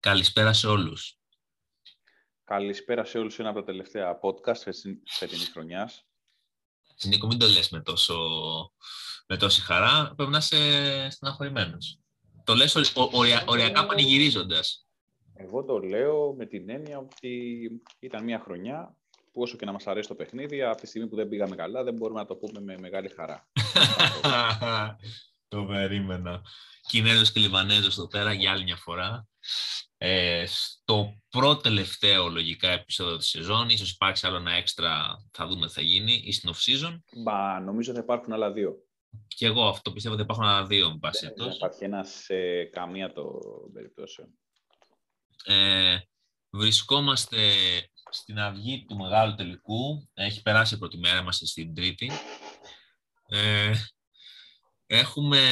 Καλησπέρα σε όλους. Καλησπέρα σε όλους, ένα από τα τελευταία podcast φετινής χρονιάς. Νίκο, μην το λες με τόση χαρά, πρέπει να είσαι στεναχωρημένος. Το λες οριακά πανηγυρίζοντας. Εγώ το λέω με την έννοια ότι ήταν μια χρονιά που όσο και να μας αρέσει το παιχνίδι, από τη στιγμή που δεν πήγαμε καλά, δεν μπορούμε να το πούμε με μεγάλη χαρά. Το περίμενα. Κινέζος και Λιβανέζος εδώ πέρα για άλλη μια φορά. Στο πρώτο τελευταίο λογικά επεισόδιο της σεζόν, ίσως υπάρξει άλλο ένα έξτρα, θα δούμε τι θα γίνει, ή στην off-season. Μπα, νομίζω θα υπάρχουν άλλα δύο. Κι εγώ αυτό πιστεύω ότι υπάρχουν άλλα δύο. Δεν υπάρχει ένα σε καμία των περιπτώσεων. Βρισκόμαστε στην αυγή του μεγάλου τελικού. Έχει περάσει η πρώτη μέρα, είμαστε στην τρίτη. Έχουμε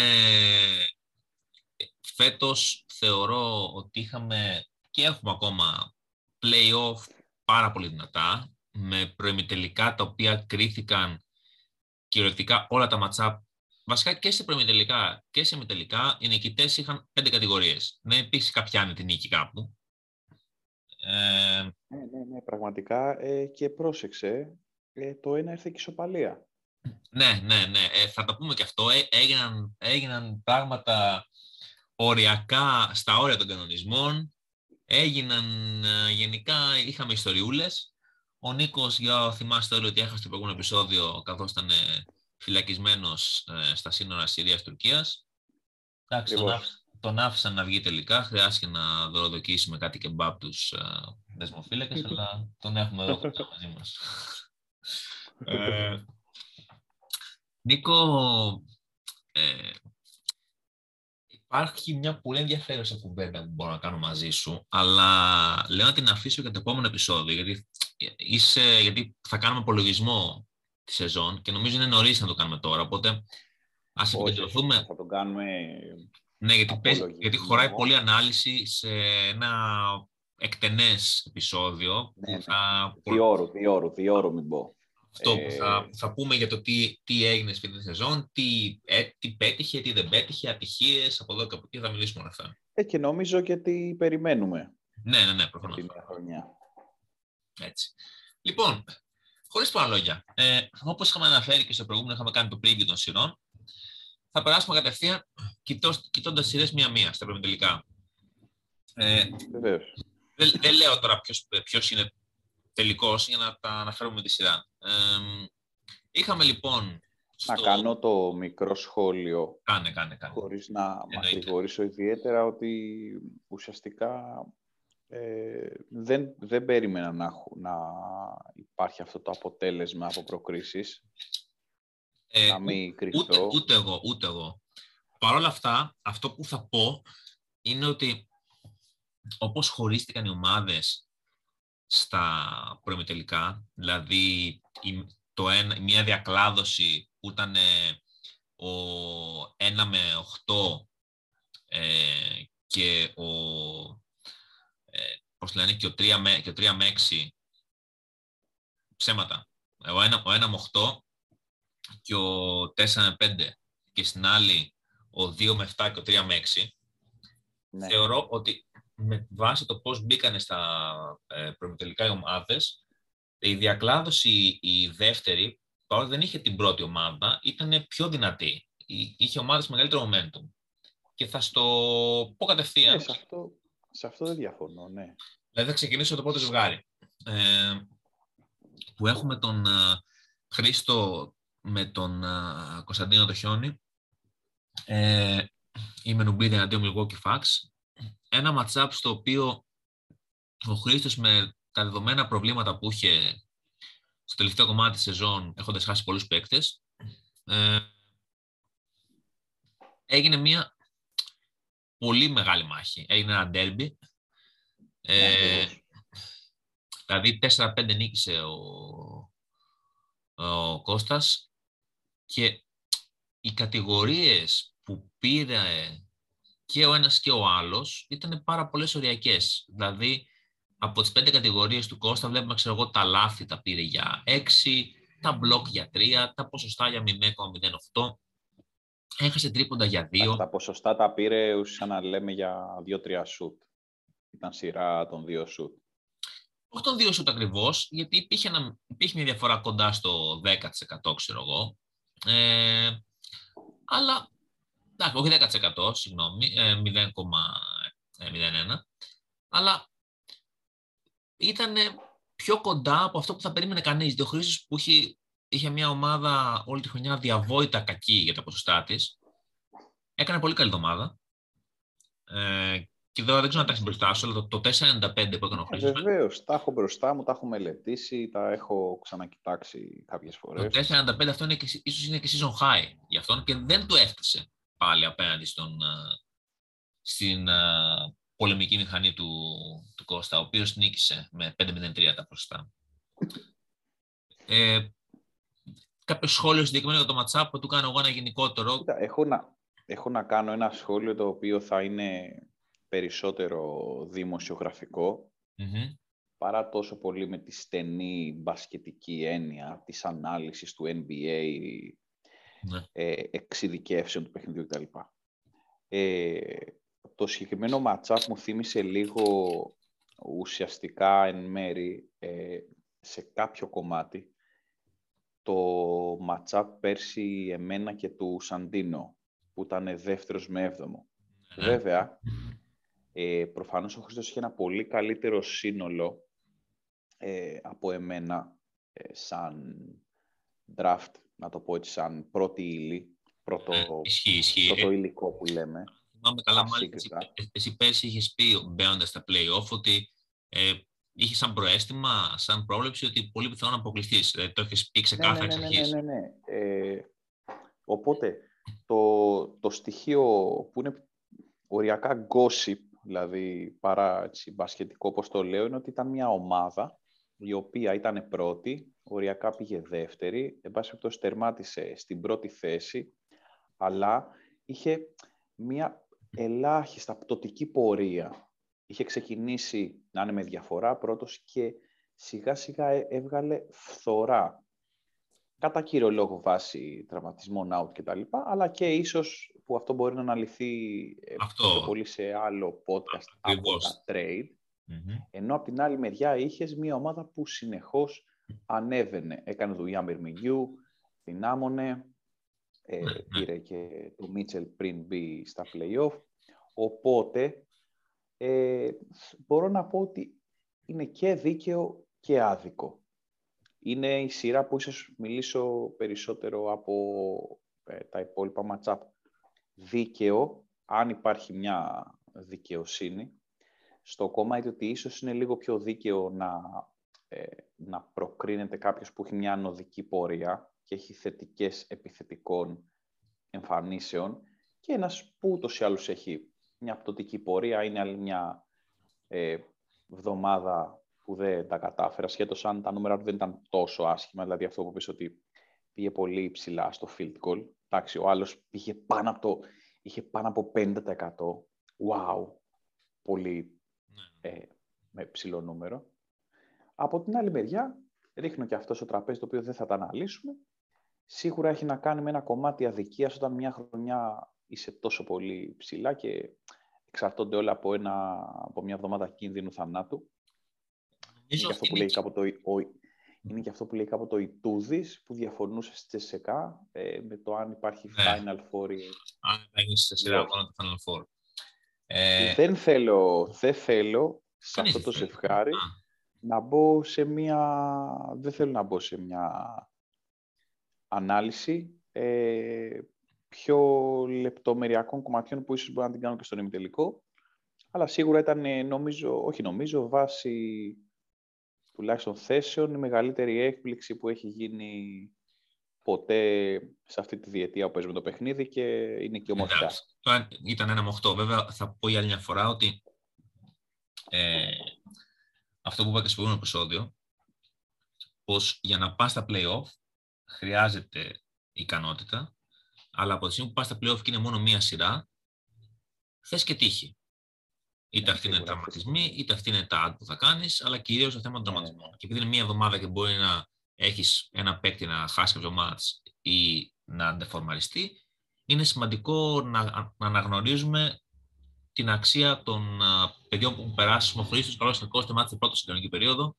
φέτος, θεωρώ ότι είχαμε και έχουμε ακόμα play-off πάρα πολύ δυνατά, με προημιτελικά τα οποία κρίθηκαν κυριολεκτικά όλα τα match-up. Βασικά και σε προημιτελικά και σε ημιτελικά οι νικητές είχαν 5 κατηγορίες. Ναι, υπήρξε κάποια άνετη νίκη κάπου. Ναι, πραγματικά. Και πρόσεξε, το ένα έρθε και ισοπαλία. Ναι. Θα τα πούμε και αυτό. Έγιναν πράγματα οριακά στα όρια των κανονισμών. Γενικά είχαμε ιστοριούλες. Ο Νίκος, για θυμάστε όλοι ότι έχασε το προηγούμενο επεισόδιο καθώς ήταν φυλακισμένος στα σύνορα Συρίας-Τουρκίας. Εντάξει, τον άφησαν να βγει τελικά. Χρειάστηκε να δωροδοκίσουμε κάτι και μπαπ τους δεσμοφύλακες, αλλά τον έχουμε εδώ κοντά μαζί μας. Νίκο, υπάρχει μια πολύ ενδιαφέρουσα κουβέντα που μπορώ να κάνω μαζί σου, αλλά λέω να την αφήσω για το επόμενο επεισόδιο, γιατί θα κάνουμε απολογισμό τη σεζόν και νομίζω είναι νωρίς να το κάνουμε τώρα, οπότε ας επικεντρωθούμε. Θα το κάνουμε. Ναι, γιατί χωράει πολλή ανάλυση σε ένα εκτενές επεισόδιο. Ναι. Διόρου μην πω. Αυτό που θα πούμε για το τι έγινε στην σεζόν, τι πέτυχε, τι δεν πέτυχε, ατυχίες, από εδώ και από εκεί θα μιλήσουμε όλα αυτά. Και νομίζω και τι περιμένουμε. Ναι, προφανώς. Έτσι. Λοιπόν, χωρίς πολλά λόγια, όπως είχαμε αναφέρει και στο προηγούμενο, είχαμε κάνει το preview των σειρών, θα περάσουμε κατευθείαν κοιτώντας σειρές μία-μία στα προημιτελικά. Βεβαίως. Δεν λέω τώρα ποιος είναι τελικός για να τα αναφέρουμε τη σειρά. Είχαμε λοιπόν... Να κάνω το μικρό σχόλιο. Κάνε. Χωρίς να μακρηγορήσω ιδιαίτερα ότι ουσιαστικά δεν περίμενα να υπάρχει αυτό το αποτέλεσμα από προκρίσεις. Να μην κρυφτώ. Ούτε εγώ. Παρ' όλα αυτά, αυτό που θα πω είναι ότι όπως χωρίστηκαν οι ομάδες στα προημιτελικά, δηλαδή μια διακλάδωση που ήταν ο 1 με 8 και ο 3 με 6 ψέματα. Ο 1 με 8 και ο 4 με 5 και στην άλλη ο 2 με 7 και ο 3 με 6. Ναι. Θεωρώ ότι με βάση το πώς μπήκανε στα προημιτελικά οι ομάδες, η διακλάδωση η δεύτερη, παρόλο δεν είχε την πρώτη ομάδα, ήταν πιο δυνατή. Είχε ομάδες μεγαλύτερο momentum. Και θα στο πω κατευθείαν. Σε αυτό δεν διαφωνώ, ναι. Δηλαδή θα ξεκινήσω το πρώτο ζευγάρι. Που έχουμε τον Χρήστο με τον Κωνσταντίνο το Χιόνι. Η Μενουμπίδη εναντίον Milwaukee Bucks. Ένα match-up στο οποίο ο Χρήστος με τα δεδομένα προβλήματα που είχε στο τελευταίο κομμάτι της σεζόν, έχοντας χάσει πολλούς παίκτες, έγινε μια πολύ μεγάλη μάχη. Έγινε ένα ντέρμπι. Δηλαδή 4-5 νίκησε ο Κώστας και οι κατηγορίες που πήρε και ο ένας και ο άλλος ήταν πάρα πολλές οριακές. Δηλαδή, από τις 5 κατηγορίες του Κώστα βλέπουμε, ξέρω εγώ, τα λάθη τα πήρε για 6, τα μπλοκ για 3, τα ποσοστά για 0,08. Έχασε τρίποντα για 2. Τα ποσοστά τα πήρε ουσιαστικά να λέμε για 2-3 σουτ. Ήταν σειρά των 2 σουτ. Όχι των 2 σουτ ακριβώς, γιατί υπήρχε μια διαφορά κοντά στο 10%, ξέρω εγώ. Αλλά, εντάξει, όχι 10%, συγγνώμη, 0,01. Αλλά ήταν πιο κοντά από αυτό που θα περίμενε κανείς. Ο Χρήστος που είχε μια ομάδα όλη τη χρονιά διαβόητα κακή για τα ποσοστά της, έκανε πολύ καλή εβδομάδα. Και εδώ δεν ξέρω να τα έχεις μπροστά σου, αλλά το 4,95 που έκανε ο Χρήστος. Βεβαίως, τα έχω μπροστά μου, τα έχω μελετήσει, τα έχω ξανακοιτάξει κάποιες φορές. Το 4,95 αυτό είναι και, ίσως είναι και season high για αυτόν και δεν του έφτασε πάλι απέναντι στην πολεμική μηχανή του Κώστα, ο οποίος νίκησε με 5,03 τα ποσοστά. Κάποιο σχόλιο συγκεκριμένο για το match-up που του κάνω εγώ ένα γενικότερο. Κοίτα, έχω να κάνω ένα σχόλιο το οποίο θα είναι περισσότερο δημοσιογραφικό, παρά τόσο πολύ με τη στενή μπασκετική έννοια της ανάλυσης του NBA, εξειδικεύσεων του παιχνιδιού κτλ. Το συγκεκριμένο match-up μου θύμισε λίγο ουσιαστικά εν μέρη σε κάποιο κομμάτι το match-up πέρσι εμένα και του Σαντίνο, που ήταν δεύτερος με έβδομο. Βέβαια, προφανώς ο Χρήστος είχε ένα πολύ καλύτερο σύνολο από εμένα σαν draft, να το πω έτσι, σαν πρώτη ύλη, πρώτο υλικό που λέμε. Θυμάμαι καλά, μάλιστα, εσύ πέρσι είχες πει, μπαίνοντας στα play-off, ότι είχε σαν προαίσθημα, σαν πρόβλεψη, ότι πολύ πιθανό να αποκλειστείς. Δηλαδή, το έχεις πει ξεκάθαρα εξ αρχής. Ναι. Οπότε, το στοιχείο που είναι οριακά gossip, δηλαδή παρά μπασκετικό όπως το λέω, είναι ότι ήταν μια ομάδα η οποία ήταν πρώτη, οριακά πήγε δεύτερη, εν πάση περιπτώσει τερμάτισε στην πρώτη θέση, αλλά είχε μια ελάχιστα πτωτική πορεία. Είχε ξεκινήσει να είναι με διαφορά πρώτος και σιγά σιγά έβγαλε φθορά. Κατά κύριο λόγο βάση τραυματισμών out και τα λοιπά, αλλά και ίσως που αυτό μπορεί να αναλυθεί πολύ σε άλλο podcast από τα trade. Ενώ από την άλλη μεριά είχες μια ομάδα που συνεχώς ανέβαινε. Έκανε δουλειά Μπερμιγιού, δυνάμωνε, πήρε και το Μίτσελ πριν μπει στα play-off. Οπότε μπορώ να πω ότι είναι και δίκαιο και άδικο. Είναι η σειρά που ίσως μιλήσω περισσότερο από τα υπόλοιπα match-up. Δίκαιο, αν υπάρχει μια δικαιοσύνη, στο κομμάτι ότι ίσως είναι λίγο πιο δίκαιο να προκρίνεται κάποιος που έχει μια ανωδική πορεία και έχει θετικές επιθετικών εμφανίσεων και ένας που ούτως ή άλλως έχει μια πτωτική πορεία, είναι άλλη μια εβδομάδα που δεν τα κατάφερα, σχέτως αν τα νούμερα του δεν ήταν τόσο άσχημα, δηλαδή αυτό που πεις ότι πήγε πολύ υψηλά στο field goal. Εντάξει, ο άλλος πήγε είχε πάνω από 50%. Wow, πολύ με ψηλό νούμερο. Από την άλλη μεριά, ρίχνω και αυτό στο τραπέζι, το οποίο δεν θα τα αναλύσουμε. Σίγουρα έχει να κάνει με ένα κομμάτι αδικίας, όταν μια χρονιά είσαι τόσο πολύ ψηλά και εξαρτώνται όλα από μια εβδομάδα κίνδυνου θανάτου. Είναι και αυτό που λέει κάποτε ο Ιτούδης, που διαφωνούσε στη ΣΕΚΑ με το αν υπάρχει Final Four. Αν υπάρχει σε σειρά αγώνα το Final Four. Δεν θέλω σε αυτό το ζευγάρι να μπω σε μια... Δεν θέλω να μπω σε μια ανάλυση πιο λεπτομεριακών κομματιών που ίσως μπορώ να την κάνω και στον ημιτελικό. Αλλά σίγουρα ήταν, νομίζω, βάση... τουλάχιστον θέσεων, η μεγαλύτερη έκπληξη που έχει γίνει ποτέ σε αυτή τη διετία που παίζουμε το παιχνίδι και είναι και ομορφιά. Ήταν 1-8. Βέβαια, θα πω για άλλη μια φορά ότι αυτό που είπα και στο προηγούμενο επεισόδιο, πως για να πας στα play-off χρειάζεται ικανότητα, αλλά από τη στιγμή που πας στα play-off και είναι μόνο μία σειρά, θες και τύχη. Είτε αυτή είναι τραυματισμοί, είτε αυτή είναι τα ad που θα κάνεις, αλλά κυρίως το θέμα των τραυματισμών. Και επειδή είναι μία εβδομάδα και μπορεί να έχεις ένα παίκτη να χάσει κάποιο μάτς ή να αντεφορμαριστεί, είναι σημαντικό να αναγνωρίζουμε την αξία των παιδιών που περάσει με χωρίς τους καλώς στην κόστη μάτς την πρώτη συντονική περίοδο.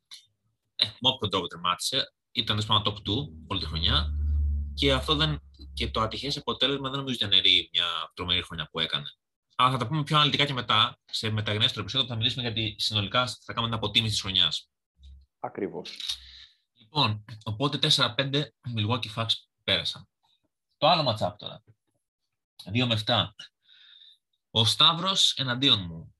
Με όποιον τρόπο τερμάτισε, ήταν ένα top 2 όλη τη χρονιά και, και το ατυχές αποτέλεσμα δεν νομίζω διανερεί μια τρομερή χρονιά που έκανε. Αλλά θα τα πούμε πιο αναλυτικά και μετά, σε μεταγενέστερο επεισόδιο, που θα μιλήσουμε γιατί συνολικά θα κάνουμε την αποτίμηση τη χρονιά. Ακριβώς. Λοιπόν, οπότε 4-5 Milwaukee Bucks πέρασαν. Το άλλο ματσάπ τώρα. 2-7. Ο Σταύρος εναντίον μου.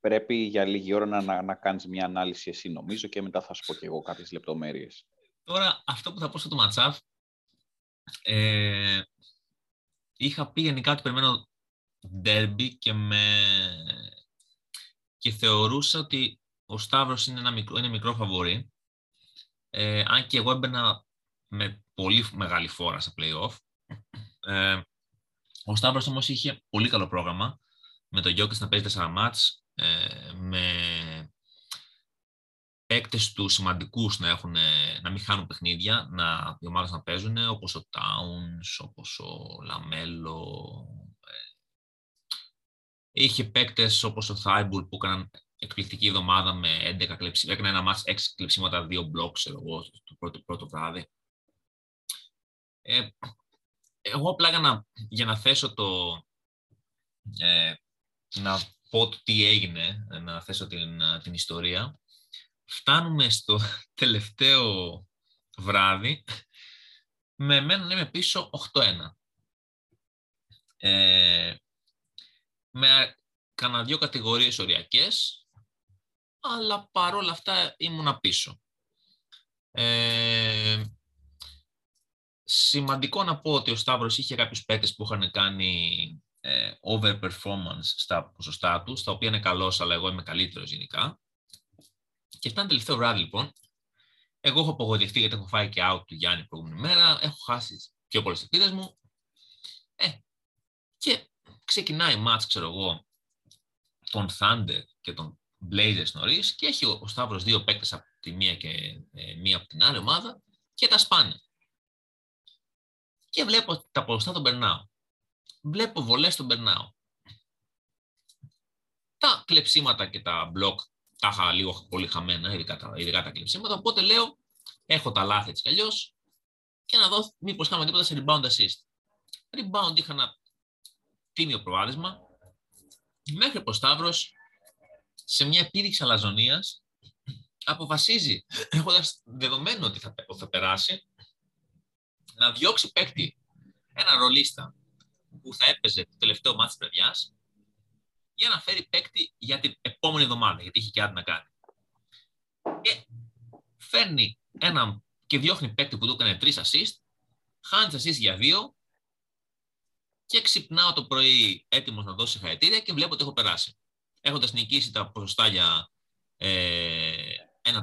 Πρέπει για λίγη ώρα να κάνεις μια ανάλυση εσύ, νομίζω, και μετά θα σου πω και εγώ κάποιες λεπτομέρειες. Τώρα, αυτό που θα πω στο το ματσάπ. Είχα πει γενικά ότι περιμένω ντέρμπι και θεωρούσα ότι ο Σταύρος είναι μικρό φαβορί. Αν και εγώ έμπαινα με πολύ μεγάλη φόρα στα play-off. Ο Σταύρος όμως είχε πολύ καλό πρόγραμμα. Με τον Γιόκιτς να παίζει 4 μάτς. Με παίκτες του σημαντικούς να μην χάνουν παιχνίδια, οι ομάδες να παίζουν, όπως ο Towns, όπως ο Λαμέλο. Είχε παίκτες όπως ο Θάιμπουλ που έκαναν εκπληκτική εβδομάδα με 11 κλεψίματα. Έκανε ένα μάτς 6 κλεψίματα, 2 blocks το πρώτο βράδυ. Εγώ απλά για να θέσω το... να πω τι έγινε, να θέσω την ιστορία. Φτάνουμε στο τελευταίο βράδυ με εμένα να είμαι πίσω 8-1. Με κανένα δυο κατηγορίες οριακές, αλλά παρόλα αυτά ήμουνα πίσω. Σημαντικό να πω ότι ο Σταύρος είχε κάποιους παίκτες που είχαν κάνει overperformance στα ποσοστά του, στα οποία είναι καλός, αλλά εγώ είμαι καλύτερος γενικά. Και φτάνει τελευταίο βράδυ, λοιπόν. Εγώ έχω απογοητευτεί γιατί έχω φάει και out του Γιάννη την προηγούμενη μέρα. Έχω χάσει πιο πολλές ελπίδες μου. Και ξεκινάει η μάτς, ξέρω εγώ, τον Thunder και τον Blazers νωρίς και έχει ο Σταύρος δύο παίκτες από τη μία και μία από την άλλη ομάδα και τα σπάνε. Και βλέπω τα ποσοστά, τον περνάω. Βλέπω βολές, τον περνάω. Τα κλεψίματα και τα μπλοκ τα είχα λίγο πολύ χαμένα, ειδικά τα κλεψίματα, οπότε λέω, έχω τα λάθη έτσι κι αλλιώς και να δω μήπως κάνουμε τίποτα σε rebound assist. Rebound είχα ένα τίμιο προβάδισμα, μέχρι που ο Σταύρος, σε μια επίδειξη αλαζονίας, αποφασίζει, έχοντας δεδομένο ότι θα περάσει, να διώξει παίκτη, ένα ρολίστα, που θα έπαιζε το τελευταίο μάτι της παιδιάς, για να φέρει παίκτη για την επόμενη εβδομάδα, γιατί είχε και άντι να κάνει. Και φέρνει έναν και διώχνει παίκτη που του έκανε 3 assist, χάνει assist για 2 και ξυπνάω το πρωί έτοιμος να δώσω συγχαρητήρια και βλέπω ότι έχω περάσει. Έχοντας νικήσει τα ποσοστά για 1%,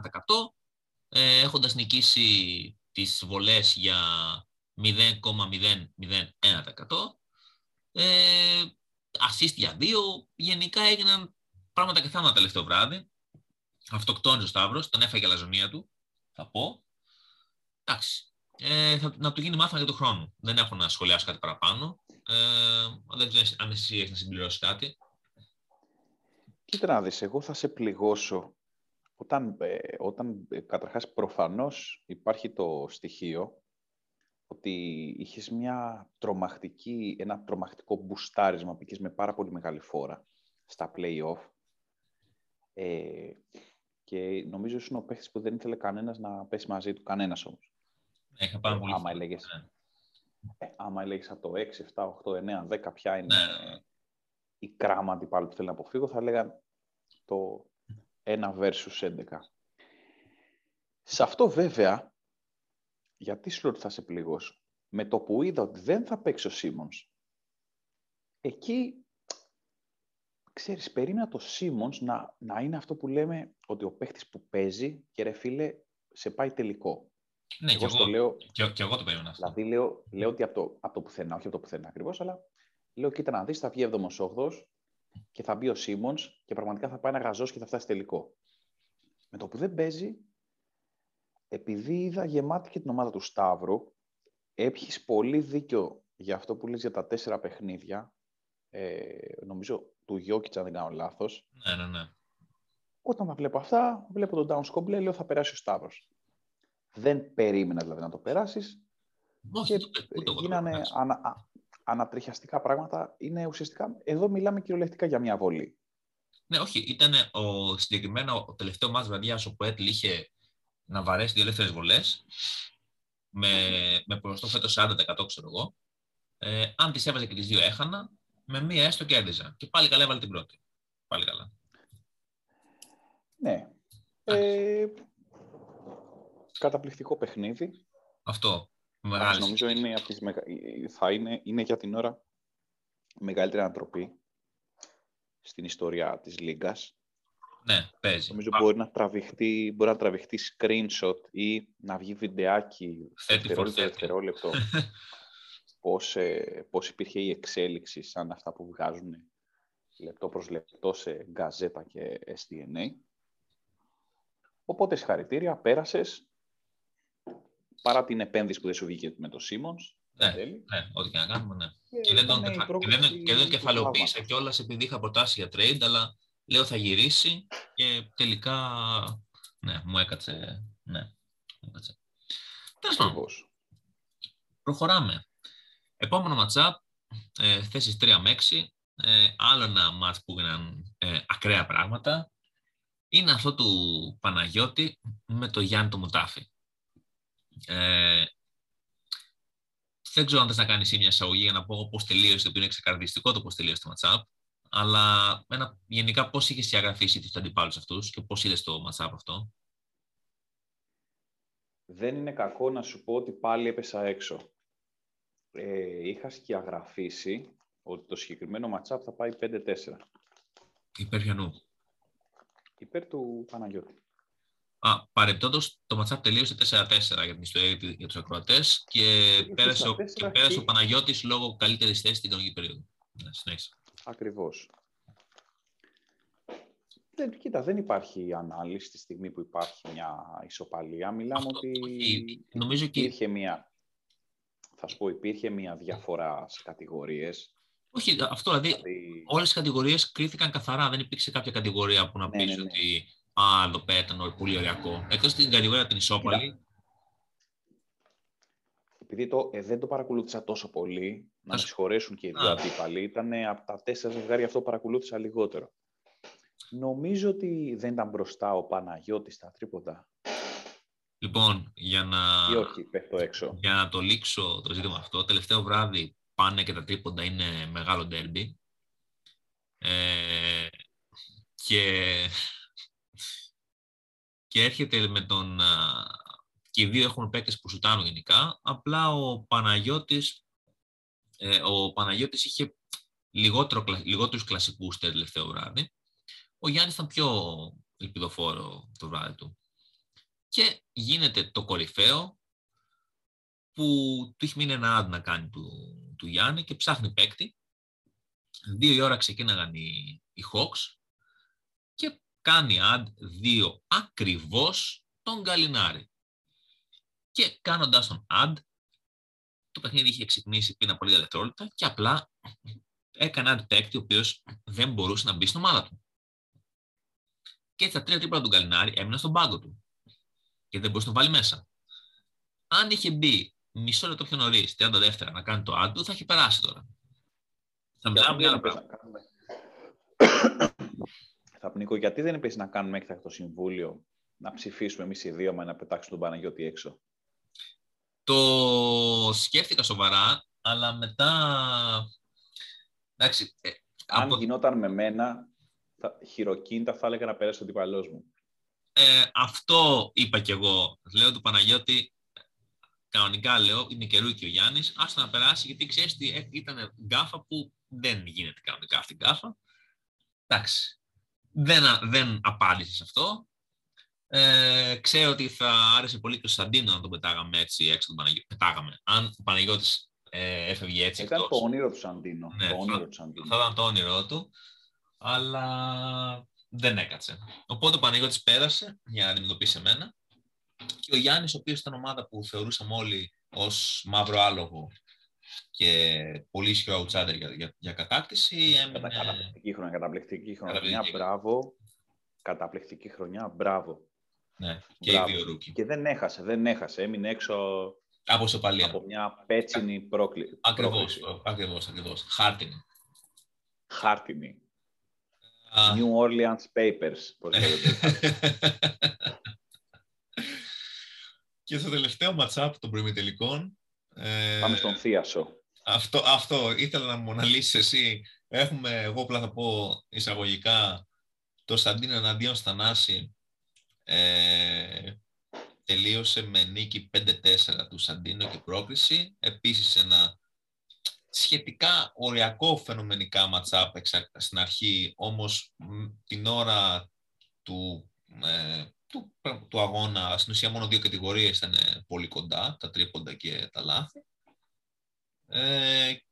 έχοντας νικήσει τις βολές για 0,001%, assist για 2, γενικά έγιναν πράγματα και θάματα τελευταίο βράδυ. Αυτοκτόνησε ο Σταύρος, τον έφαγε αλαζονία του, θα πω. Εντάξει, να του γίνει μάθημα για τον χρόνο. Δεν έχω να σχολιάσω κάτι παραπάνω. Δεν ξέρω αν εσύ έχεις να συμπληρώσεις κάτι. Κοίτα να δεις, εγώ θα σε πληγώσω. Όταν καταρχάς προφανώς υπάρχει το στοιχείο ότι είχες ένα τρομακτικό μπουστάρισμα, πήγες με πάρα πολύ μεγάλη φόρα στα play-off και νομίζω ήσουν ο παίχτης που δεν ήθελε κανένας να πέσει μαζί του, κανένας όμως. Είχα πάρα πολύ φόρα. Άμα έλεγες από το 6, 7, 8, 9, 10 ποια είναι η κράμα αντιπάλου που θέλει να αποφύγω, θα έλεγα το 1 versus 11. Σε αυτό βέβαια, γιατί σου λέω ότι θα σε πληγώσω. Με το που είδα ότι δεν θα παίξει ο Σίμονς, εκεί, ξέρεις, περίμενα το Σίμονς να είναι αυτό που λέμε ότι ο παίχτης που παίζει και ρε φίλε, σε πάει τελικό. Ναι, εγώ το περίμενα αυτό. Δηλαδή λέω ότι από το πουθενά, όχι από το πουθενά ακριβώς, αλλά Λέω, κοίτα να δεις, θα βγει 7ος-8ος και θα μπει ο Σίμονς και πραγματικά θα πάει ένα γαζός και θα φτάσει τελικό. Με το που δεν παίζει, επειδή είδα γεμάτη και την ομάδα του Σταύρου, έχεις πολύ δίκιο για αυτό που λες για τα 4 παιχνίδια, νομίζω του Γιόκιτς, αν δεν κάνω λάθος. Ναι, ναι, ναι. Όταν τα βλέπω αυτά, βλέπω τον Downs Coble, λέω θα περάσει ο Σταύρος. Δεν περίμενα δηλαδή να το περάσεις. Όχι, και γίνανε ανατριχιαστικά πράγματα. Είναι ουσιαστικά, εδώ μιλάμε κυριολεκτικά για μια βολή. Ναι, όχι, ήταν συγκεκριμένα ο τελευταίο μάτς βαδιάς όπου Έτλη είχε να βαρέσει 2 ελεύθερες βολές με ποσοστό φέτος 40%, ξέρω εγώ. Αν τις έβαζε και τις 2 έχανα, με μία έστω κέρδιζα. Και πάλι καλά έβαλε την πρώτη. Πάλι καλά. Ναι. Καταπληκτικό παιχνίδι. Αυτό. Μεγάλη. Νομίζω είναι, είναι για την ώρα μεγαλύτερη ανατροπή στην ιστορία της Λίγκας. Ναι, παίζει. Νομίζω μπορεί να τραβηχτεί screenshot ή να βγει βιντεάκι δευτερόλεπτο πώς υπήρχε η εξέλιξη σαν αυτά που βγάζουν λεπτό προς λεπτό σε γκαζέτα και SDNA. Οπότε συγχαρητήρια, πέρασες. Παρά την επένδυση που δεν σου βγήκε με τον Σίμονς. Ναι, ναι, ό,τι και να κάνουμε, ναι. Και δεν κεφαλοποίησα κιόλας επειδή είχα προτάσει για trade, αλλά λέω θα γυρίσει και τελικά, ναι, μου έκατσε. Ναι, τέλος πάντων. Προχωράμε. Επόμενο match-up, θέσεις 3 με 6. Άλλο ένα match που έγιναν ακραία πράγματα. Είναι αυτό του Παναγιώτη με το Γιάννη το Μουτάφι. Δεν ξέρω αν θες να κάνεις ή μια εισαγωγή για να πω πώς τελείωσε, που είναι ξεκαρδιστικό το πώς τελείωσε το match-up, αλλά γενικά πώς είχες διαγραφήσει τους αντιπάλους αυτούς και πώς είδες το match-up αυτό. Δεν είναι κακό να σου πω ότι πάλι έπεσα έξω. Είχα σκιαγραφήσει ότι το συγκεκριμένο match-up θα πάει 5-4. Υπέρ ποιανού? Υπέρ του Παναγιώτη. Παρεπτόντως, το match-up τελείωσε 4-4 για την ιστορία για τους ακροατές και πέρασε ο Παναγιώτης λόγω καλύτερης θέσης στην κανονική περίοδο. Ακριβώς. Κοίτα, δεν υπάρχει ανάλυση τη στιγμή που υπάρχει μια ισοπαλία. Μιλάμε ότι υπήρχε μια διαφορά σε κατηγορίες. Όχι, αυτό δηλαδή όλες οι κατηγορίες κρίθηκαν καθαρά. Δεν υπήρξε κάποια κατηγορία που να πεις ότι εδώ πέρα ήταν πολύ ωριακό. Εκτός την κατηγορία την ισόπαλη. Επειδή δεν το παρακολούθησα τόσο πολύ, να με συγχωρέσουν και οι δύο αντίπαλοι, ήταν από τα 4 ζευγάρια αυτό που παρακολούθησα λιγότερο. Νομίζω ότι δεν ήταν μπροστά ο Παναγιώτης στα τρίποντα. Λοιπόν, για να το λήξω το ζήτημα αυτό, τελευταίο βράδυ πάνε και τα τρίποντα είναι μεγάλο ντέρμπι. Και έρχεται με τον. Και οι δύο έχουν παίκτες που σουτάνουν γενικά. Απλά ο Παναγιώτης, είχε λιγότερους κλασικούς το τελευταίο βράδυ. Ο Γιάννης ήταν πιο ελπιδοφόρο το βράδυ του. Και γίνεται το κορυφαίο που του έχει μείνει ένα ad να κάνει του Γιάννη και ψάχνει παίκτη. 2 η ώρα ξεκίναγαν οι Hawks και κάνει ad 2 ακριβώς τον Γκαλινάρη. Και κάνοντας τον ad, το παιχνίδι είχε ξεκινήσει πριν από λίγα δευτερόλεπτα και απλά έκανε ad παίκτη ο οποίος δεν μπορούσε να μπει στην ομάδα του. Και στα 3 τρίπλα του Γκαλινάρη έμεινε στον πάγκο του και δεν μπορούσε να βάλει μέσα. Αν είχε μπει μισό λεπτό πιο νωρίς, 30 δεύτερα, να κάνει το ad του, θα είχε περάσει τώρα. Θα μιλάμε για άλλα πράγματα. Γιατί δεν έπαιζε να κάνουμε έκτακτο συμβούλιο, να ψηφίσουμε εμείς οι δύο με να πετάξουμε τον Παναγιώτη έξω? Το σκέφτηκα σοβαρά, αλλά μετά. Εντάξει, αν γινόταν με μένα, χειροκίνητα θα έλεγα να περάσει ο αντίπαλός μου. Αυτό είπα κι εγώ. Λέω του Παναγιώτη, κανονικά λέω, είναι καιρούκι ο Γιάννης, άστα να περάσει, γιατί ξέρεις ότι ήταν γκάφα που δεν γίνεται κανονικά αυτή η γκάφα. Εντάξει. Δεν απάντησε σε αυτό. Ξέρω ότι θα άρεσε πολύ και ο Σαντίνο να τον πετάγαμε έτσι έξω τον Παναγιώτη. Αν ο Παναγιώτης έφευγε έτσι. Ήταν εκτός. Το όνειρο του Σαντίνο. Ναι, θα ήταν το όνειρό του, αλλά δεν έκατσε. Οπότε ο Παναγιώτης πέρασε για να αντιμετωπίσει εμένα. Και ο Γιάννης, ο οποίος ήταν ομάδα που θεωρούσαμε όλοι ως μαύρο άλογο και πολύ ισχυρό outsider για κατάκτηση. Έμεινε... Καταπληκτική χρονιά, μπράβο. Καταπληκτική χρονιά, μπράβο. Ναι, και οι δύο ρούκι. Και δεν έχασε. Έμεινε έξω από μια πέτσινη πρόκληση. Ακριβώς. Χάρτινη. New Orleans Papers. Και στο τελευταίο match-up των προημιτελικών... Πάμε στον θίασο. Αυτό ήθελα να μου αναλύσεις εσύ. Έχουμε, εγώ απλά θα πω εισαγωγικά, το Σαντίνο εναντίον Στανάση τελείωσε με νίκη 5-4 του Σαντίνο και πρόκριση. Επίσης ένα σχετικά οριακό φαινομενικά match-up στην αρχή, όμως την ώρα του αγώνα, στην ουσία μόνο δύο κατηγορίες ήταν πολύ κοντά, τα τρίποντα και τα λάθη.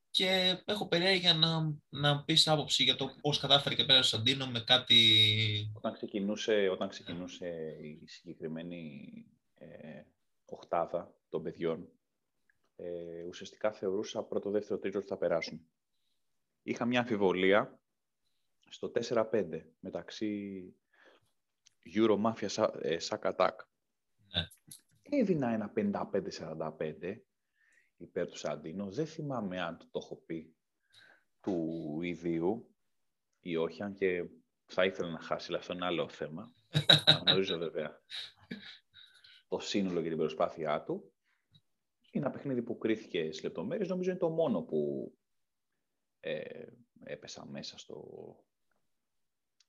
Και έχω περιέργεια να πεις άποψη για το πώς κατάφερε και πέρασε ο Σαντίνο με κάτι... Όταν ξεκινούσε η συγκεκριμένη οχτάδα των παιδιών, ουσιαστικά θεωρούσα πρώτο, δεύτερο, τρίτο ότι θα περάσουν. Είχα μια αμφιβολία στο 4-5 μεταξύ Euro Mafia Sack Attack. Ναι. Έδινα ένα 55-45 υπέρ του Σαντίνο. Δεν θυμάμαι αν το έχω πει του ιδίου ή όχι, αν και θα ήθελα να χάσει, αλλά αυτό είναι άλλο θέμα. Αναγνωρίζω βέβαια το σύνολο και την προσπάθειά του. Είναι ένα παιχνίδι που κρίθηκε στις λεπτομέρειες. Νομίζω είναι το μόνο που έπεσα μέσα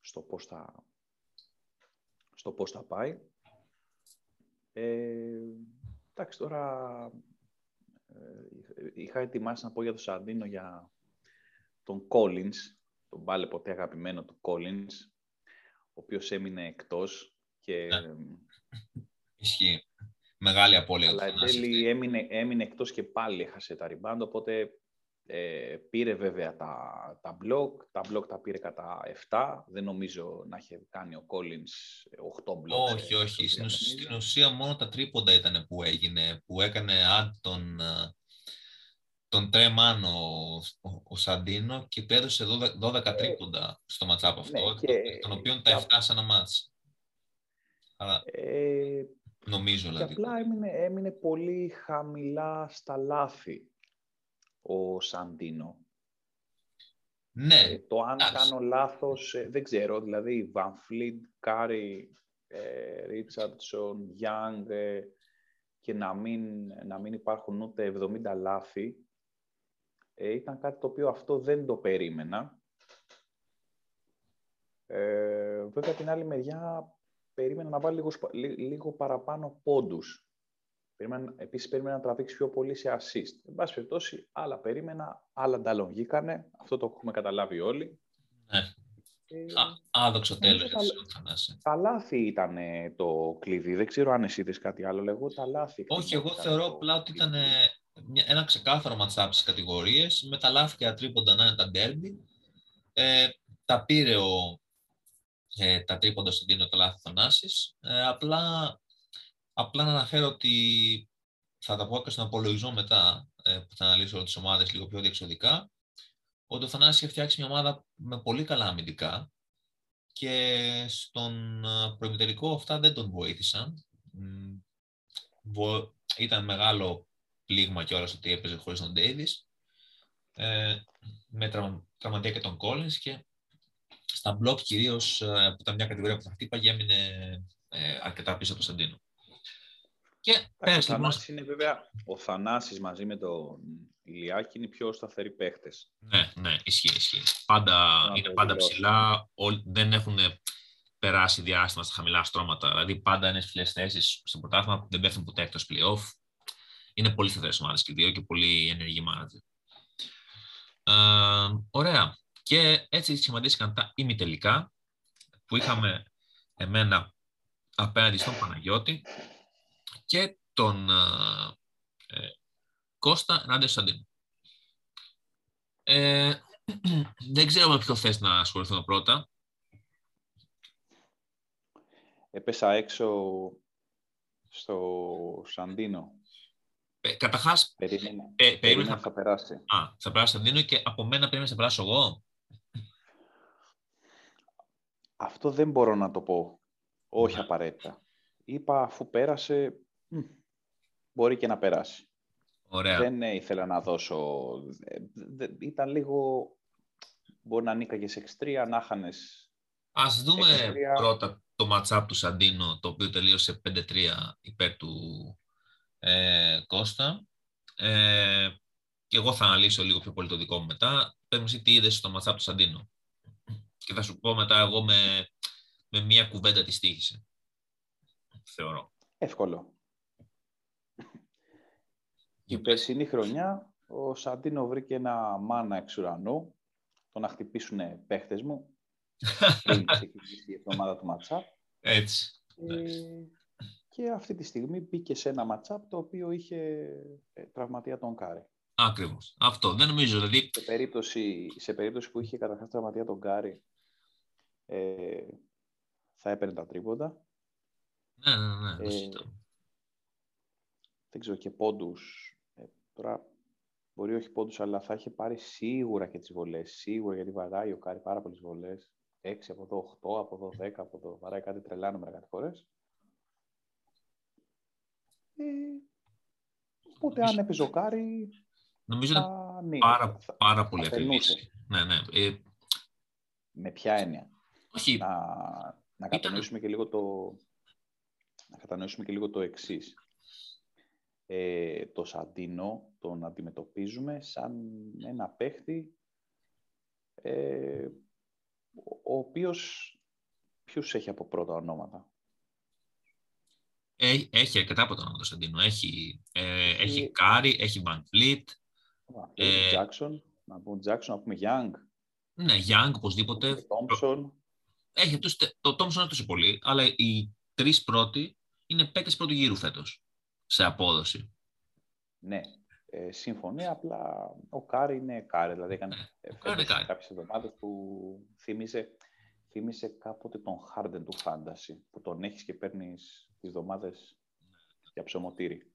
στο πώς θα... στο πώς θα πάει. Εντάξει, τώρα είχα ετοιμάσει να πω για τον Σαντίνο, για τον Collins, τον πάλι ποτέ αγαπημένο του Collins, ο οποίος έμεινε εκτός και... Ισχύει. Μεγάλη απώλεια. Αλλά εν τέλει έμεινε εκτός και πάλι έχασε τα rebound, οπότε πήρε βέβαια τα μπλοκ. Τα μπλοκ τα πήρε κατά 7. Δεν νομίζω να είχε κάνει ο Collins 8 μπλοκ. Όχι. Στην ουσία μόνο τα τρίποντα ήταν που έκανε τον Τρεμάνο ο Σαντίνο και του έδωσε 12 τρίποντα στο ματσάπ αυτό, τον οποίο τα 7 σαν ένα μάτς. Αλλά... νομίζω, δηλαδή. Και απλά έμεινε πολύ χαμηλά στα λάθη ο Σαντίνο. Ναι. Το αν κάνω λάθος, δεν ξέρω. Δηλαδή, Βαν Φλιντ, Κάρι, Ρίτσαρντσον, Γιάνγκ και να μην υπάρχουν ούτε 70 λάθη, ήταν κάτι το οποίο αυτό δεν το περίμενα. Βέβαια, την άλλη μεριά, περίμενα να βάλει λίγο παραπάνω πόντους. Επίσης, περίμενα να τραβήξει πιο πολύ σε assist. Εν πάση περιπτώσει, άλλα περίμενα, άλλα ανταλογήκανε. Αυτό το έχουμε καταλάβει όλοι. Άδοξο τέλος. Τα λάθη ήταν το κλειδί. Δεν ξέρω αν εσύ είδες κάτι άλλο. Όχι, εγώ θεωρώ απλά ότι ήταν ένα ξεκάθαρο match-up στις κατηγορίες. Με τα λάθη και τα τρίποντα να είναι τα derby. Τα πήρε τα τρίποντα στον Τίνο, το λάθη Θανάσης. Απλά να αναφέρω ότι θα τα πω και στον απολογισμό μετά, που θα αναλύσω τις ομάδες λίγο πιο διεξοδικά, ότι ο Θανάσης είχε φτιάξει μια ομάδα με πολύ καλά αμυντικά και στον προημιτελικό αυτά δεν τον βοήθησαν. Ήταν μεγάλο πλήγμα κιόλας ότι έπαιζε χωρίς τον Ντέιβις, με τραυματία και τον Collins, και στα μπλοκ κυρίως, που ήταν μια κατηγορία που θα χτύπαγε, έμεινε αρκετά πίσω από τον Σαντίνο. Και ο Θανάσης μαζί με τον Ηλιάκη είναι πιο σταθεροί παίχτες. Ναι, ισχύει. Είναι πάντα ψηλά, δεν έχουν περάσει διάστημα στα χαμηλά στρώματα. Δηλαδή πάντα είναι στις θέσεις στο πρωτάθλημα που δεν πέφτουν ποτέ εκτός play-off. Είναι πολύ σταθερές ομάδες και δύο και πολύ ενεργοί manager. Ωραία. Και έτσι σχηματίστηκαν τα ημιτελικά που είχαμε εμένα απέναντι στον Παναγιώτη και τον Κώστα ενάντια στον Σαντίνο. Δεν ξέρω με ποιο θες να ασχοληθώ πρώτα. Έπεσα έξω στο Σαντίνο. Καταρχάς, περίμενα θα περάσει. Θα περάσει Σαντίνο και από μένα περίμενα θα περάσω εγώ. Αυτό δεν μπορώ να το πω. Όχι απαραίτητα. Είπα αφού πέρασε, μπορεί και να περάσει. Ωραία. Δεν ήθελα να δώσω... Ήταν λίγο... Μπορεί να νίκαγες 6-3, να χάνες... Ας δούμε 6-3. Πρώτα το match-up του Σαντίνο, το οποίο τελείωσε 5-3 υπέρ του Κώστα. Και εγώ θα αναλύσω λίγο πιο πολύ το δικό μου μετά. Πες μου τι είδες στο match-up του Σαντίνο. Και θα σου πω μετά εγώ με μία κουβέντα τι στοίχησε. Θεωρώ. Εύκολο. Η περσινή χρονιά ο Σαντίνο βρήκε ένα μάνα εξ ουρανού, το να χτυπήσουν παίχτες μου πριν ξεκινήσει η εβδομάδα του ματσάπ. Έτσι. Και αυτή τη στιγμή μπήκε σε ένα ματσάπ το οποίο είχε τραυματία τον Κάρι. Ακριβώς. Αυτό δεν νομίζω. Δηλαδή... Σε περίπτωση που είχε καταρχάς τραυματία τον Κάρι θα έπαιρνε τα τρίποντα. Ναι. Δεν ξέρω και πόντους. Τώρα μπορεί όχι πόντους, αλλά θα είχε πάρει σίγουρα και τις βολές. Σίγουρα, γιατί βαράει ο Κάρι πάρα πολλές βολές. 6 από εδώ, 8 από εδώ, 10 από εδώ. Βαράει κάτι τρελά νούμερα κάτι φορές. Οπότε αν έπαιζε ο Κάρι... Νομίζω είναι πάρα πολύ αφελής. Ναι. Με ποια έννοια. Όχι. Να κατανοήσουμε και λίγο το εξής. Το Σαντίνο τον αντιμετωπίζουμε σαν ένα παίχτη ο οποίος ποιους έχει από πρώτα ονόματα. Έχει αρκετά από τον όνομα το Σαντίνο. Έχει Κάρι, έχει Βαν Φλιτ. Τζάκσον, να πούμε Τζάκσον, να πούμε Γιάνγκ. Ναι, Γιάνγκ, οπωσδήποτε. Τόμψον. Το Τόμψον έφτασε πολύ, αλλά οι τρεις πρώτοι είναι παίκτες πρώτου γύρου φέτος. Σε απόδοση. Ναι, συμφωνεί, απλά ο Κάρι είναι Κάρι. Δηλαδή έκανε κάποιες εβδομάδες που θύμισε κάποτε τον Harden του Φάνταση, που τον έχεις και παίρνεις τις εβδομάδες για ψωμοτήρι.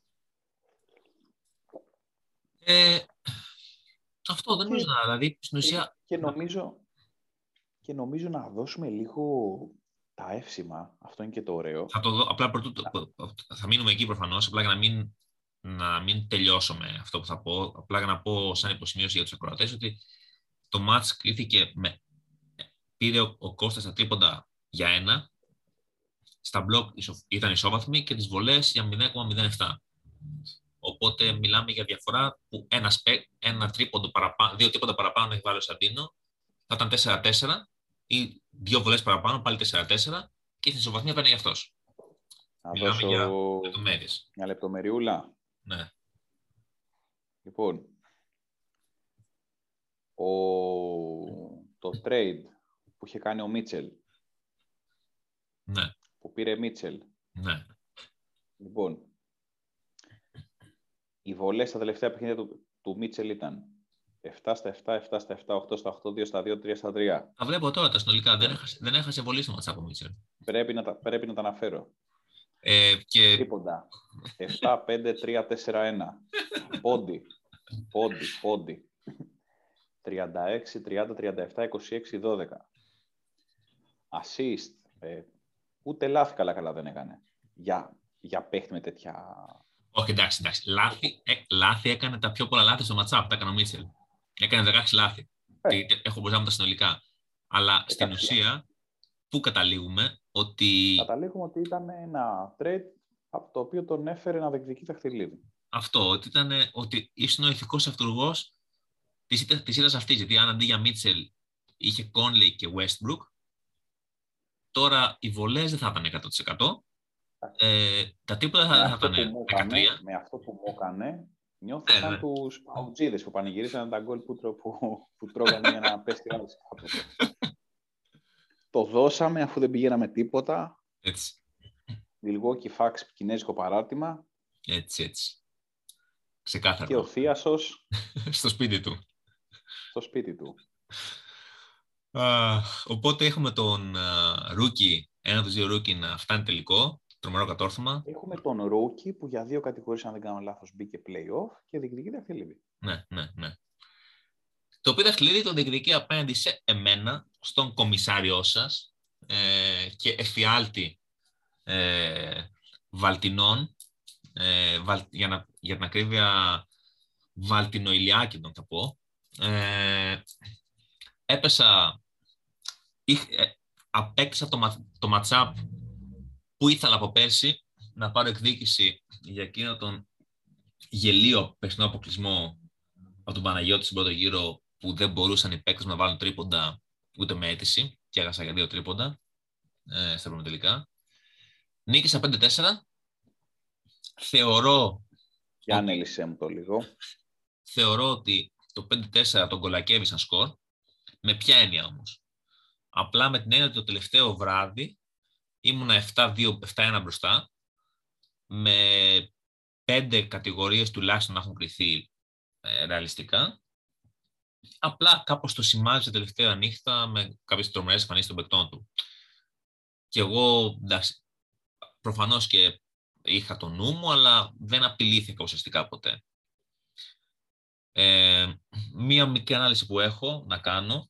Αυτό δεν νομίζω να... Δηλαδή, στην ουσία... Και νομίζω να δώσουμε λίγο... Τα εύσημα, αυτό είναι και το ωραίο. Θα το δω, απλά θα μείνουμε εκεί προφανώς, απλά για να μην τελειώσω με αυτό που θα πω, απλά για να πω σαν υποσημείωση για τους ακροατές ότι το μάτς κρίθηκε πήρε ο Κώστας τα τρίποντα για 1, στα μπλοκ ήταν ισόβαθμοι και τις βολές για 0,07. Οπότε μιλάμε για διαφορά που ένα τρίποντο παραπάνω, 2 τρίποντα παραπάνω έχει βάλει ο Σαντίνο, θα ήταν 4-4, ή 2 βολές παραπάνω, πάλι 4-4 και στην ισοβαθμία παίρνει αυτός. Μιλάμε για λεπτομέρειες. Μια λεπτομεριούλα. Ναι. Λοιπόν, το trade που είχε κάνει ο Μίτσελ. Ναι. Που πήρε Μίτσελ. Ναι. Λοιπόν, οι βολές στα τελευταία παιχνίδια του Μίτσελ ήταν... 7-7, 8-8, 2-2, 3-3. Τα βλέπω τώρα τα συνολικά. Δεν έχασε βολή στο ματσάπ ο Μίτσελ. Πρέπει να τα αναφέρω. Τρίποντα. 7-5-3-4-1. Πόντι. 36-30-37-26-12. Ασίστ. Ούτε λάθη καλά δεν έκανε. Για παίχτη με τέτοια... Όχι, εντάξει. Λάθη έκανε τα πιο πολλά λάθη στο ματσάπ. Τα έκανε ο Μίτσελ. Έκανε 16 λάθη. Έχω μπροστά μου τα συνολικά. Αλλά στην ουσία, πού καταλήγουμε ότι... Καταλήγουμε ότι ήταν ένα trade από το οποίο τον έφερε να διεκδικεί δαχτυλίδι. Αυτό, ότι ήσουν ο ηθικός αυτούργος της σειράς αυτής. Γιατί αν αντί για Μίτσελ είχε Κόνλεϊ και Westbrook, τώρα οι βολές δεν θα ήταν 100%. Τα τρίποτα θα ήταν 13. Με αυτό που μου έκανε... Νιώθω σαν τους παουτζίδες που πανηγυρίσαν τα γκολ που τρώγανε για να πέσει τη Το δώσαμε αφού δεν πηγαίναμε τίποτα. Έτσι. Milwaukee Fax, κινέζικο παράτημα. Έτσι. Ξεκάθαρο. Και ο Θίασος στο σπίτι του. στο σπίτι του. Οπότε έχουμε τον Ρούκι, ένα από τους δύο Ρούκι να φτάνει τελικό, τρομερό κατόρθωμα. Έχουμε τον Ρούκι που για δύο κατηγορίες, αν δεν κάνω λάθος, μπήκε play-off και διεκδικεί δαχτυλίδι. Ναι, ναι, ναι. Το οποίο δαχτυλίδι το διεκδικεί απέναντι σε εμένα, στον κομισάριό σας και εφιάλτη Βαλτινών, για την ακρίβεια Βαλτινοηλιάκηδων θα πω. Έπεσα, απέκτησα το match-up που ήθελα από πέρσι να πάρω εκδίκηση για εκείνο τον γελίο περσινό αποκλεισμό από τον Παναγιώτη στον πρώτο γύρο που δεν μπορούσαν οι παίκτες να βάλουν τρίποντα ούτε με αίτηση και έχασα για δύο τρίποντα στα τελικά. Νίκησα 5-4. Θεωρώ... Και ανέλησέ μου το λίγο. Θεωρώ ότι το 5-4 τον κολακεύει σαν σκορ. Με ποια έννοια όμως? Απλά με την έννοια ότι το τελευταίο βράδυ ήμουνα 7-1 μπροστά, με 5 κατηγορίες τουλάχιστον να έχουν κριθεί ρεαλιστικά. Απλά κάπως το σημάζει τελευταία νύχτα με κάποιες τρομερές εμφανίσεις των παικτών του. Και εγώ προφανώς και είχα το νου μου, αλλά δεν απειλήθηκα ουσιαστικά ποτέ. Μία μικρή ανάλυση που έχω να κάνω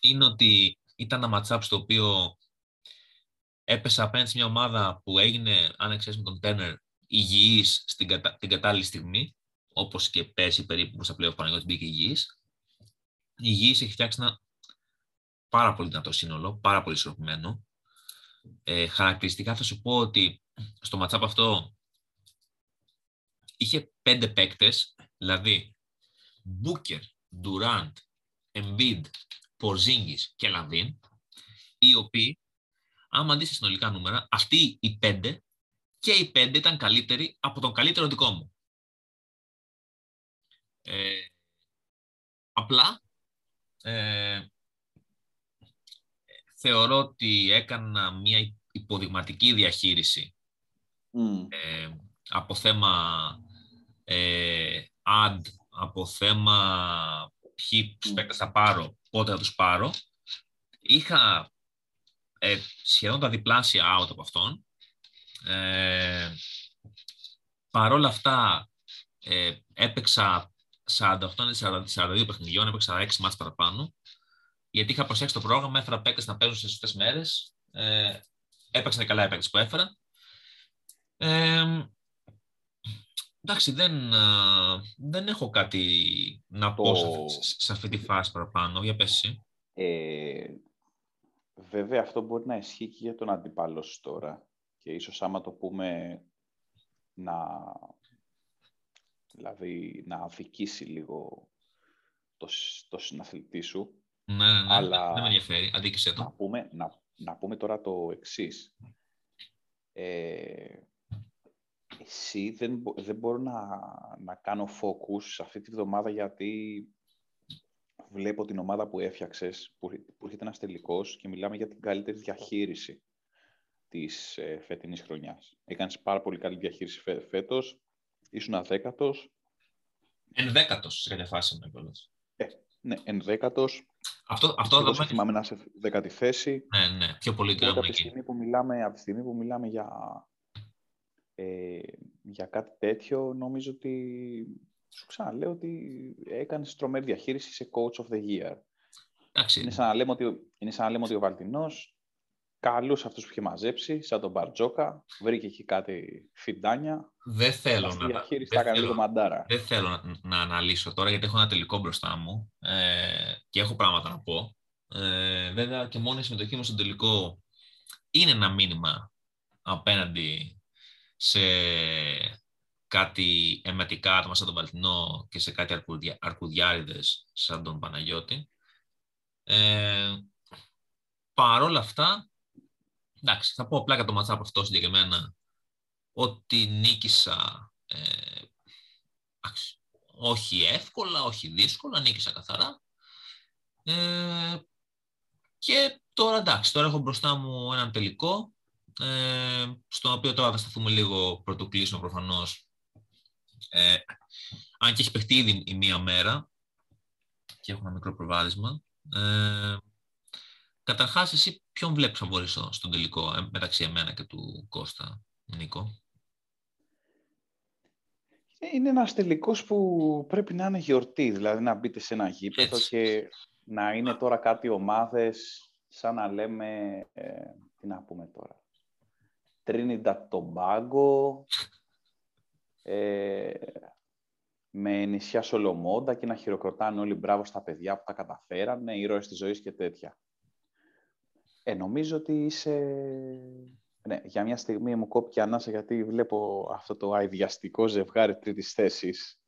είναι ότι ήταν ένα match-up στο οποίο έπεσα απέναντι σε μια ομάδα που έγινε, αν εξαιρέσουμε τον Τένερ, υγιής την κατάλληλη στιγμή, όπως και πέρσι περίπου που στα πλέον Παναγιώτης μπήκε υγιής. Η υγιής έχει φτιάξει ένα πάρα πολύ δυνατό σύνολο, πάρα πολύ ισορροπημένο. Χαρακτηριστικά θα σου πω ότι στο match-up αυτό είχε 5 παίκτες, δηλαδή Booker, Durant, Embiid, Porzingis και Lavin, οι οποίοι, άμα δεις συνολικά νούμερα, αυτοί οι 5 και οι 5 ήταν καλύτεροι από τον καλύτερο δικό μου. Απλά θεωρώ ότι έκανα μια υποδειγματική διαχείριση από θέμα ad, από θέμα ποιοι παίκτες θα πάρω, πότε θα τους πάρω. Είχα σχεδόν τα διπλάσια out από αυτόν. Παρόλα αυτά έπαιξα 48-42 παιχνιδιών, έπαιξα 6 μάτς παραπάνω. Γιατί είχα προσέξει το πρόγραμμα, έφερα παίκτες να παίζουν σε σωστές μέρες. Έπαιξαν καλά οι παίκτες που έφερα. Εντάξει, δεν έχω κάτι να πω σε αυτή τη φάση παραπάνω. Για πες εσύ. Βέβαια, αυτό μπορεί να ισχύει και για τον αντίπαλο σου τώρα. Και ίσως άμα το πούμε να αδικήσει λίγο το συναθλητή σου. Ναι, αλλά δεν με ενδιαφέρει. Αδίκησε το. Να πούμε τώρα το εξής. Εσύ δεν μπορώ να κάνω focus αυτή τη βδομάδα, γιατί βλέπω την ομάδα που έφτιαξες, που έρχεται ένας τελικός και μιλάμε για την καλύτερη διαχείριση της φετινής χρονιάς. Έκανες πάρα πολύ καλή διαχείριση φέτος, ήσουν 10ος. 11ος σε κάποια φάση. Ναι, 11ος. Αυτό δεν θυμάμαι να είσαι 10η θέση. Ναι, ναι, πιο πολύ και από τη στιγμή που μιλάμε για κάτι τέτοιο, νομίζω ότι σου ξαναλέω ότι έκανες τρομερή διαχείριση σε coach of the year. Άξι. Είναι σαν να λέμε ότι ο Βαλτινός καλούς αυτούς που είχε μαζέψει, σαν τον Μπαρτζόκα, βρήκε εκεί κάτι φιντάνια. Δεν θέλω να αναλύσω τώρα, γιατί έχω ένα τελικό μπροστά μου και έχω πράγματα να πω. Βέβαια και μόνο η συμμετοχή μου στον τελικό είναι ένα μήνυμα απέναντι σε κάτι εμετικά άτομα σαν τον Βαλτινό και σε κάτι αρκουδιάριδες σαν τον Παναγιώτη. Παρόλα αυτά, εντάξει, θα πω απλά για το ματσάπ αυτό συγκεκριμένα ότι νίκησα όχι εύκολα, όχι δύσκολα, νίκησα καθαρά. Και τώρα εντάξει, τώρα έχω μπροστά μου έναν τελικό, στον οποίο τώρα θα σταθούμε λίγο πρωτοκλήσεων προφανώς, αν και έχει παιχτεί ήδη η μία μέρα και έχουν ένα μικρό προβάδισμα. Καταρχάς, εσύ ποιον βλέπεις φαβορίστο στον τελικό μεταξύ εμένα και του Κώστα, Νίκο? Είναι ένας τελικός που πρέπει να είναι γεορτή, δηλαδή να μπείτε σε ένα γήπεδο και να είναι τώρα κάτι ομάδες, σαν να λέμε, τι να πούμε τώρα, Τρίνιντα Τομπάγκο, με νησιά Σολομόντα και να χειροκροτάνε όλοι μπράβο στα παιδιά που τα καταφέρανε, ήρωες της ζωής και τέτοια. Νομίζω ότι είσαι... Ναι, για μια στιγμή μου κόπηκε η ανάσα γιατί βλέπω αυτό το αηδιαστικό ζευγάρι τρίτης θέσης.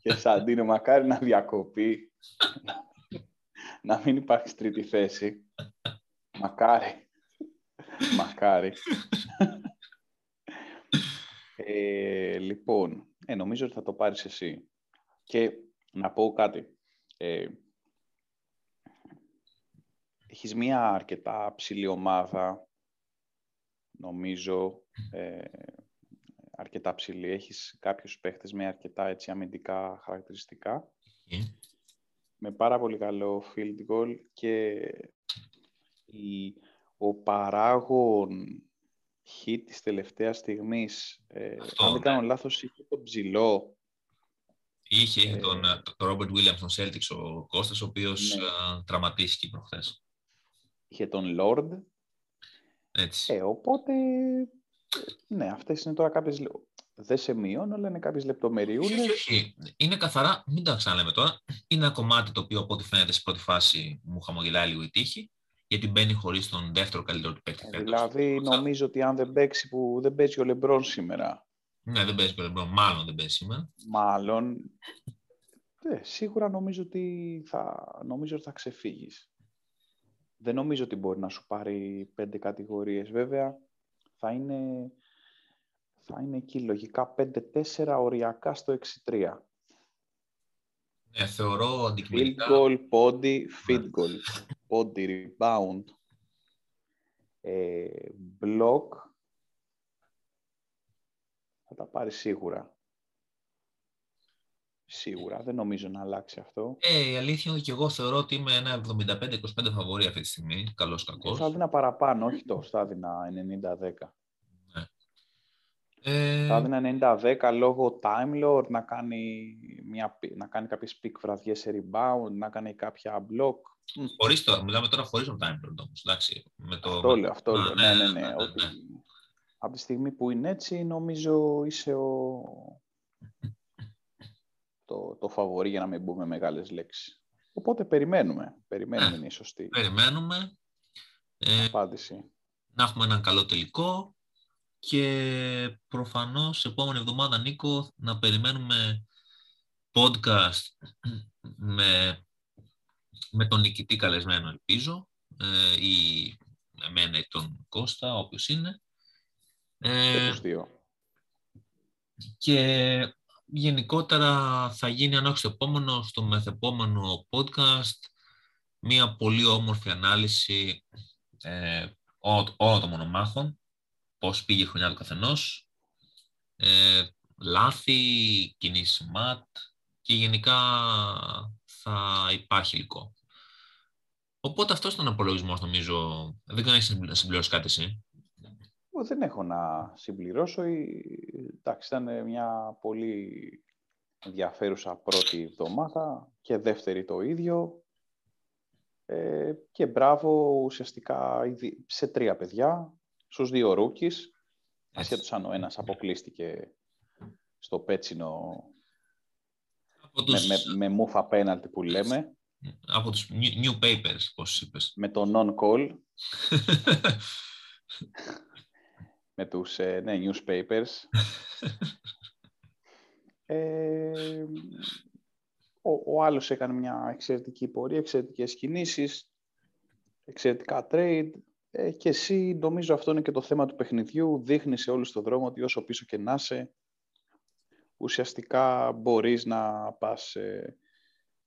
Και Σαντίνο, μακάρι να διακοπεί, να μην υπάρχει τρίτη θέση. Μακάρι. Μακάρι. Λοιπόν, νομίζω ότι θα το πάρεις εσύ. Και να πω κάτι. Έχεις μία αρκετά ψηλή ομάδα, νομίζω, αρκετά ψηλή. Έχεις κάποιους παίχτες με αρκετά έτσι, αμυντικά χαρακτηριστικά, με πάρα πολύ καλό field goal και ο παράγων χ της τελευταίας στιγμής, αν δεν κάνω λάθος, είχε τον ψηλό. Είχε τον Ρόμπερτ Βίλιαμς, τον Σέλτιξ, ο Κώστας, ο οποίος τραυματίστηκε προχθές. Είχε τον Λόρντ. Έτσι. Οπότε, ναι, αυτές είναι τώρα κάποιες... Δεν σε μειώνω, αλλά είναι κάποιες λεπτομεριούλες. Όχι. Είναι καθαρά, μην τα ξαναλέμε τώρα, είναι ένα κομμάτι το οποίο από ό,τι φαίνεται στην πρώτη φάση μου χαμογελάει λίγο η τύχη, γιατί μπαίνει χωρίς τον δεύτερο καλύτερο του παίκτη. Δηλαδή, νομίζω ότι αν δεν παίξει, που δεν παίζει ο Λεμπρόν σήμερα. Ναι, δεν παίζει ο Λεμπρόν, μάλλον δεν παίζει σήμερα. Μάλλον. Σίγουρα νομίζω ότι θα ξεφύγεις. Δεν νομίζω ότι μπορεί να σου πάρει 5 κατηγορίες. Βέβαια, θα είναι εκεί λογικά 5-4 οριακά στο 6-3. Ναι, θεωρώ αντικειμενικά... Field goal, body, field goal. Body, rebound. Block. Θα τα πάρει σίγουρα. Σίγουρα, δεν νομίζω να αλλάξει αυτό. Η αλήθεια είναι και εγώ θεωρώ ότι είμαι ένα 75-25 φαβορί αυτή τη στιγμή, καλός κακός. Θα δίνα παραπάνω, όχι το, θα δίνα 90-10. Ναι. Θα δίνα 90-10 λόγω Time Lord, να κάνει κάποιες πικ βραδιές σε rebound, να κάνει κάποια block. Χωρίς τώρα, μιλάμε τώρα χωρίς τον Time Lord όμως, εντάξει. Αυτό λέω, ναι. Ότι... Από τη στιγμή που είναι έτσι, νομίζω είσαι το φαβορί για να μην μπούμε μεγάλες λέξεις. Οπότε περιμένουμε είναι η σωστή. Περιμένουμε. Απάντηση. Να έχουμε έναν καλό τελικό και προφανώς επόμενη εβδομάδα, Νίκο, να περιμένουμε podcast με τον νικητή καλεσμένο, ελπίζω, ή εμένα ή τον Κώστα, όποιος είναι. Και γενικότερα θα γίνει, αν όχι στο επόμενο, στο μεθεπόμενο podcast, μία πολύ όμορφη ανάλυση όλων των μονομάχων, πώς πήγε η χρονιά του καθενός, λάθη, κινήσεις ματ και γενικά θα υπάρχει υλικό. Οπότε αυτός ήταν ο απολογισμός, νομίζω. Δεν κάνει να συμπληρώσει κάτι εσύ. Δεν έχω να συμπληρώσω. Εντάξει, ήταν μια πολύ ενδιαφέρουσα πρώτη εβδομάδα και δεύτερη το ίδιο. Και μπράβο ουσιαστικά σε 3 παιδιά, στους 2 ρούκις. Ασχέτως αν ο ένας αποκλείστηκε στο πέτσινο με μούφα πέναλτι που λέμε. Από τους new papers, πώς είπες. Με το non-call. Με τους newspapers. Ο άλλος έκανε μια εξαιρετική πορεία, εξαιρετικές κινήσεις, εξαιρετικά trade. Και εσύ, νομίζω αυτό είναι και το θέμα του παιχνιδιού, δείχνεις σε όλους τον δρόμο ότι όσο πίσω και να είσαι, ουσιαστικά μπορείς να πας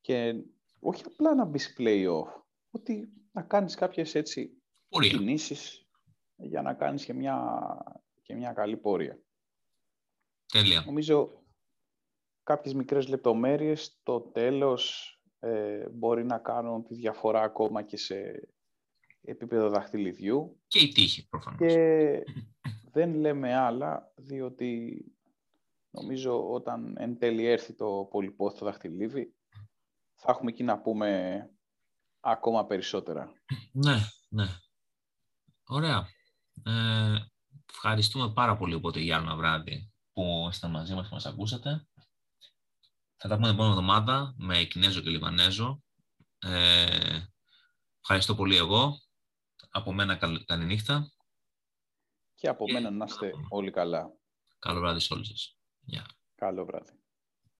και όχι απλά να μπεις play-off, ότι να κάνεις κάποιες έτσι κινήσεις για να κάνεις και μια καλή πορεία. Τέλεια. Νομίζω κάποιες μικρές λεπτομέρειες στο τέλος μπορεί να κάνουν τη διαφορά ακόμα και σε επίπεδο δαχτυλιδιού. Και η τύχη, προφανώς. Και δεν λέμε άλλα, διότι νομίζω όταν εν τέλει έρθει το πολυπόθητο δαχτυλίδι, θα έχουμε εκεί να πούμε ακόμα περισσότερα. Ναι, ναι. Ωραία. Ευχαριστούμε πάρα πολύ οπότε για άλλο ένα βράδυ που είστε μαζί μας και μας ακούσατε. Θα τα πούμε την επόμενη εβδομάδα με Κινέζο και Λιβανέζο. Ευχαριστώ πολύ εγώ. Από μένα καλή νύχτα. Και από μένα να είστε όλοι καλά. Καλό βράδυ σε όλους σας. Καλό βράδυ.